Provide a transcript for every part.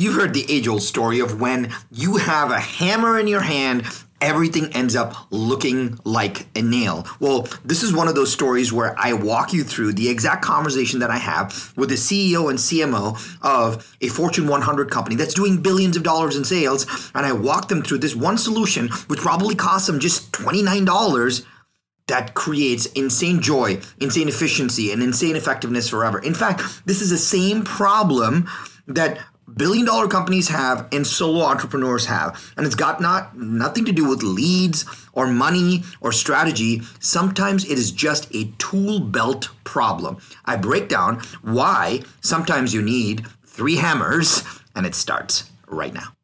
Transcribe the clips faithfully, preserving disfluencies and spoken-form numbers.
You've heard the age-old story of when you have a hammer in your hand, everything ends up looking like a nail. Well, this is one of those stories where I walk you through the exact conversation that I have with the C E O and C M O of a Fortune one hundred company that's doing billions of dollars in sales. And I walk them through this one solution, which probably costs them just twenty-nine dollars, that creates insane joy, insane efficiency, and insane effectiveness forever. In fact, this is the same problem that billion dollar companies have and solo entrepreneurs have. And it's got not nothing to do with leads or money or strategy. Sometimes it is just a tool belt problem. I break down why sometimes you need three hammers, and it starts right now.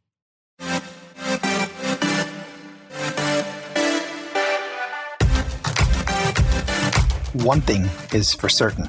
One thing is for certain.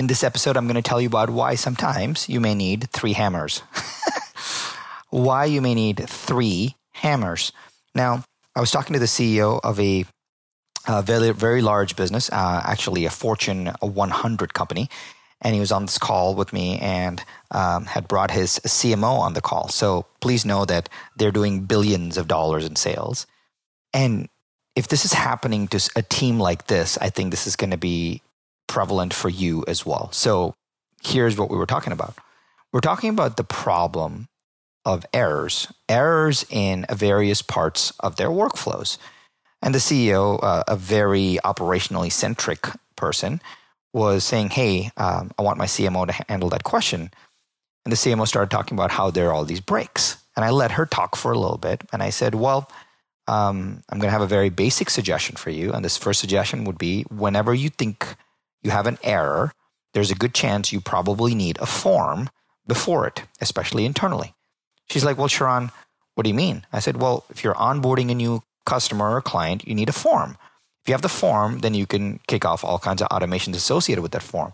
In this episode, I'm going to tell you about why sometimes you may need three hammers. Why you may need three hammers. Now, I was talking to the C E O of a, a very, very large business, uh, actually a Fortune one hundred company, and he was on this call with me and um, had brought his C M O on the call. So please know that they're doing billions of dollars in sales. And if this is happening to a team like this, I think this is going to be prevalent for you as well. So here's what we were talking about. We're talking about the problem of errors, errors in various parts of their workflows. And the C E O, uh, a very operationally centric person, was saying, hey, um, I want my C M O to handle that question. And the C M O started talking about how there are all these breaks. And I let her talk for a little bit. And I said, well, um, I'm going to have a very basic suggestion for you. And this first suggestion would be, whenever you think you have an error, there's a good chance you probably need a form before it, especially internally. She's like, well, Sharran, what do you mean? I said, well, if you're onboarding a new customer or client, you need a form. If you have the form, then you can kick off all kinds of automations associated with that form.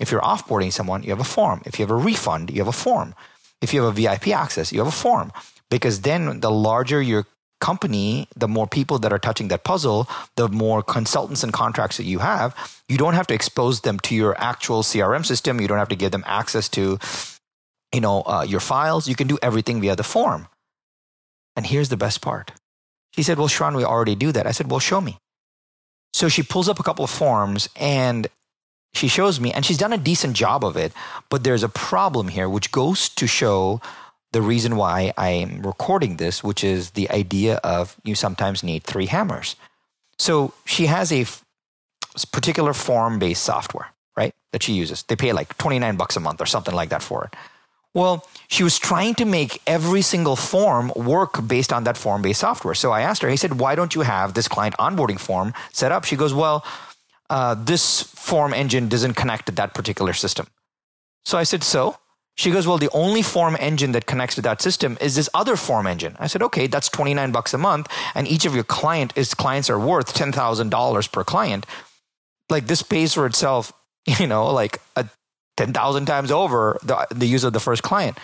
If you're offboarding someone, you have a form. If you have a refund, you have a form. If you have a V I P access, you have a form. Because then the larger your company, the more people that are touching that puzzle, the more consultants and contracts that you have, you don't have to expose them to your actual C R M system. You don't have to give them access to, you know, uh, your files. You can do everything via the form. And here's the best part. She said, well, Sharran, we already do that. I said, well, show me. So she pulls up a couple of forms and she shows me, and she's done a decent job of it, but there's a problem here, which goes to show the reason why I'm recording this, which is the idea of you sometimes need three hammers. So she has a f- particular form-based software, right, that she uses. They pay like twenty-nine bucks a month or something like that for it. Well, she was trying to make every single form work based on that form-based software. So I asked her, I said, why don't you have this client onboarding form set up? She goes, well, uh, this form engine doesn't connect to that particular system. So I said, so? She goes, well, the only form engine that connects to that system is this other form engine. I said, okay, that's twenty-nine bucks a month. And each of your client is clients are worth ten thousand dollars per client. Like this pays for itself, you know, like a ten thousand times over the, the use of the first client.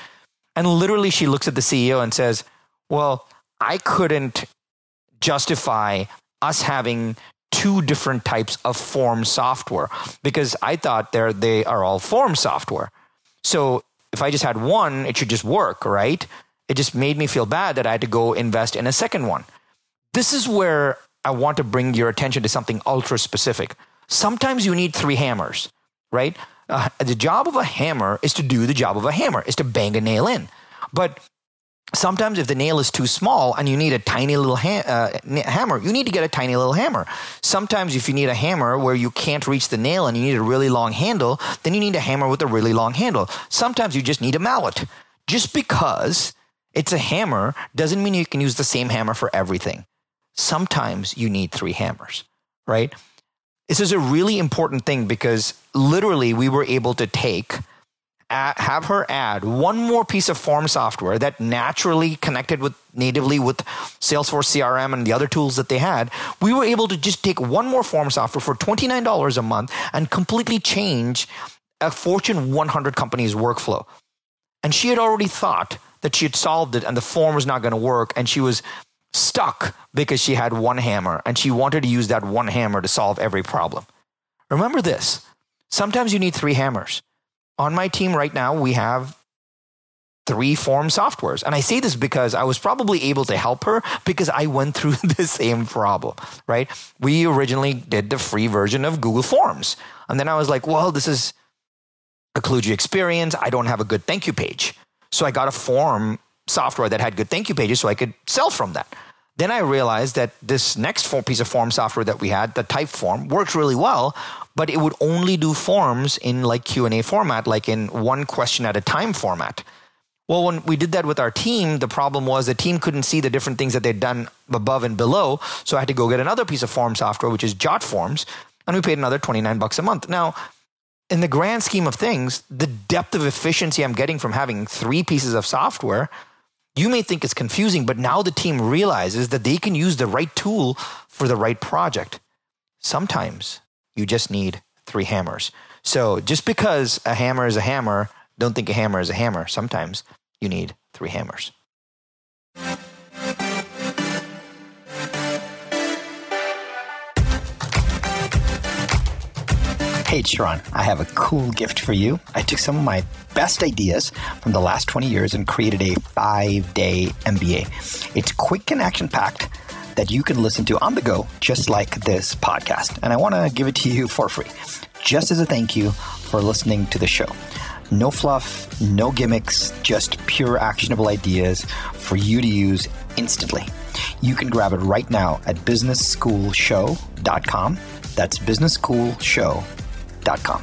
And literally she looks at the C E O and says, well, I couldn't justify us having two different types of form software because I thought they're, they are all form software. So if I just had one, it should just work, right? It just made me feel bad that I had to go invest in a second one. This is where I want to bring your attention to something ultra specific. Sometimes you need three hammers, right? Uh, the job of a hammer is to do the job of a hammer, is to bang a nail in. But sometimes if the nail is too small and you need a tiny little ha- uh, hammer, you need to get a tiny little hammer. Sometimes if you need a hammer where you can't reach the nail and you need a really long handle, then you need a hammer with a really long handle. Sometimes you just need a mallet. Just because it's a hammer doesn't mean you can use the same hammer for everything. Sometimes you need three hammers, right? This is a really important thing because literally we were able to take, uh, have her add one more piece of form software that naturally connected with natively with Salesforce C R M and the other tools that they had. We were able to just take one more form software for twenty-nine dollars a month and completely change a Fortune one hundred company's workflow. And she had already thought that she had solved it and the form was not going to work. And she was stuck because she had one hammer and she wanted to use that one hammer to solve every problem. Remember this, sometimes you need three hammers. On my team right now, we have three form softwares. And I say this because I was probably able to help her because I went through the same problem, right? We originally did the free version of Google Forms. And then I was like, well, this is a kludgy experience. I don't have a good thank you page. So I got a form software that had good thank you pages so I could sell from that. Then I realized that this next piece of form software that we had, the Typeform, worked really well, but it would only do forms in like Q and A format, like in one question at a time format. Well, when we did that with our team, the problem was the team couldn't see the different things that they'd done above and below. So I had to go get another piece of form software, which is JotForms, and we paid another twenty-nine bucks a month. Now, in the grand scheme of things, the depth of efficiency I'm getting from having three pieces of software, you may think it's confusing, but now the team realizes that they can use the right tool for the right project. Sometimes you just need three hammers. So just because a hammer is a hammer, don't think a hammer is a hammer. Sometimes you need three hammers. Hey, Sharran, I have a cool gift for you. I took some of my best ideas from the last twenty years and created a five-day M B A. It's quick and action-packed that you can listen to on the go, just like this podcast. And I want to give it to you for free, just as a thank you for listening to the show. No fluff, no gimmicks, just pure actionable ideas for you to use instantly. You can grab it right now at business school show dot com. That's business school show dot com.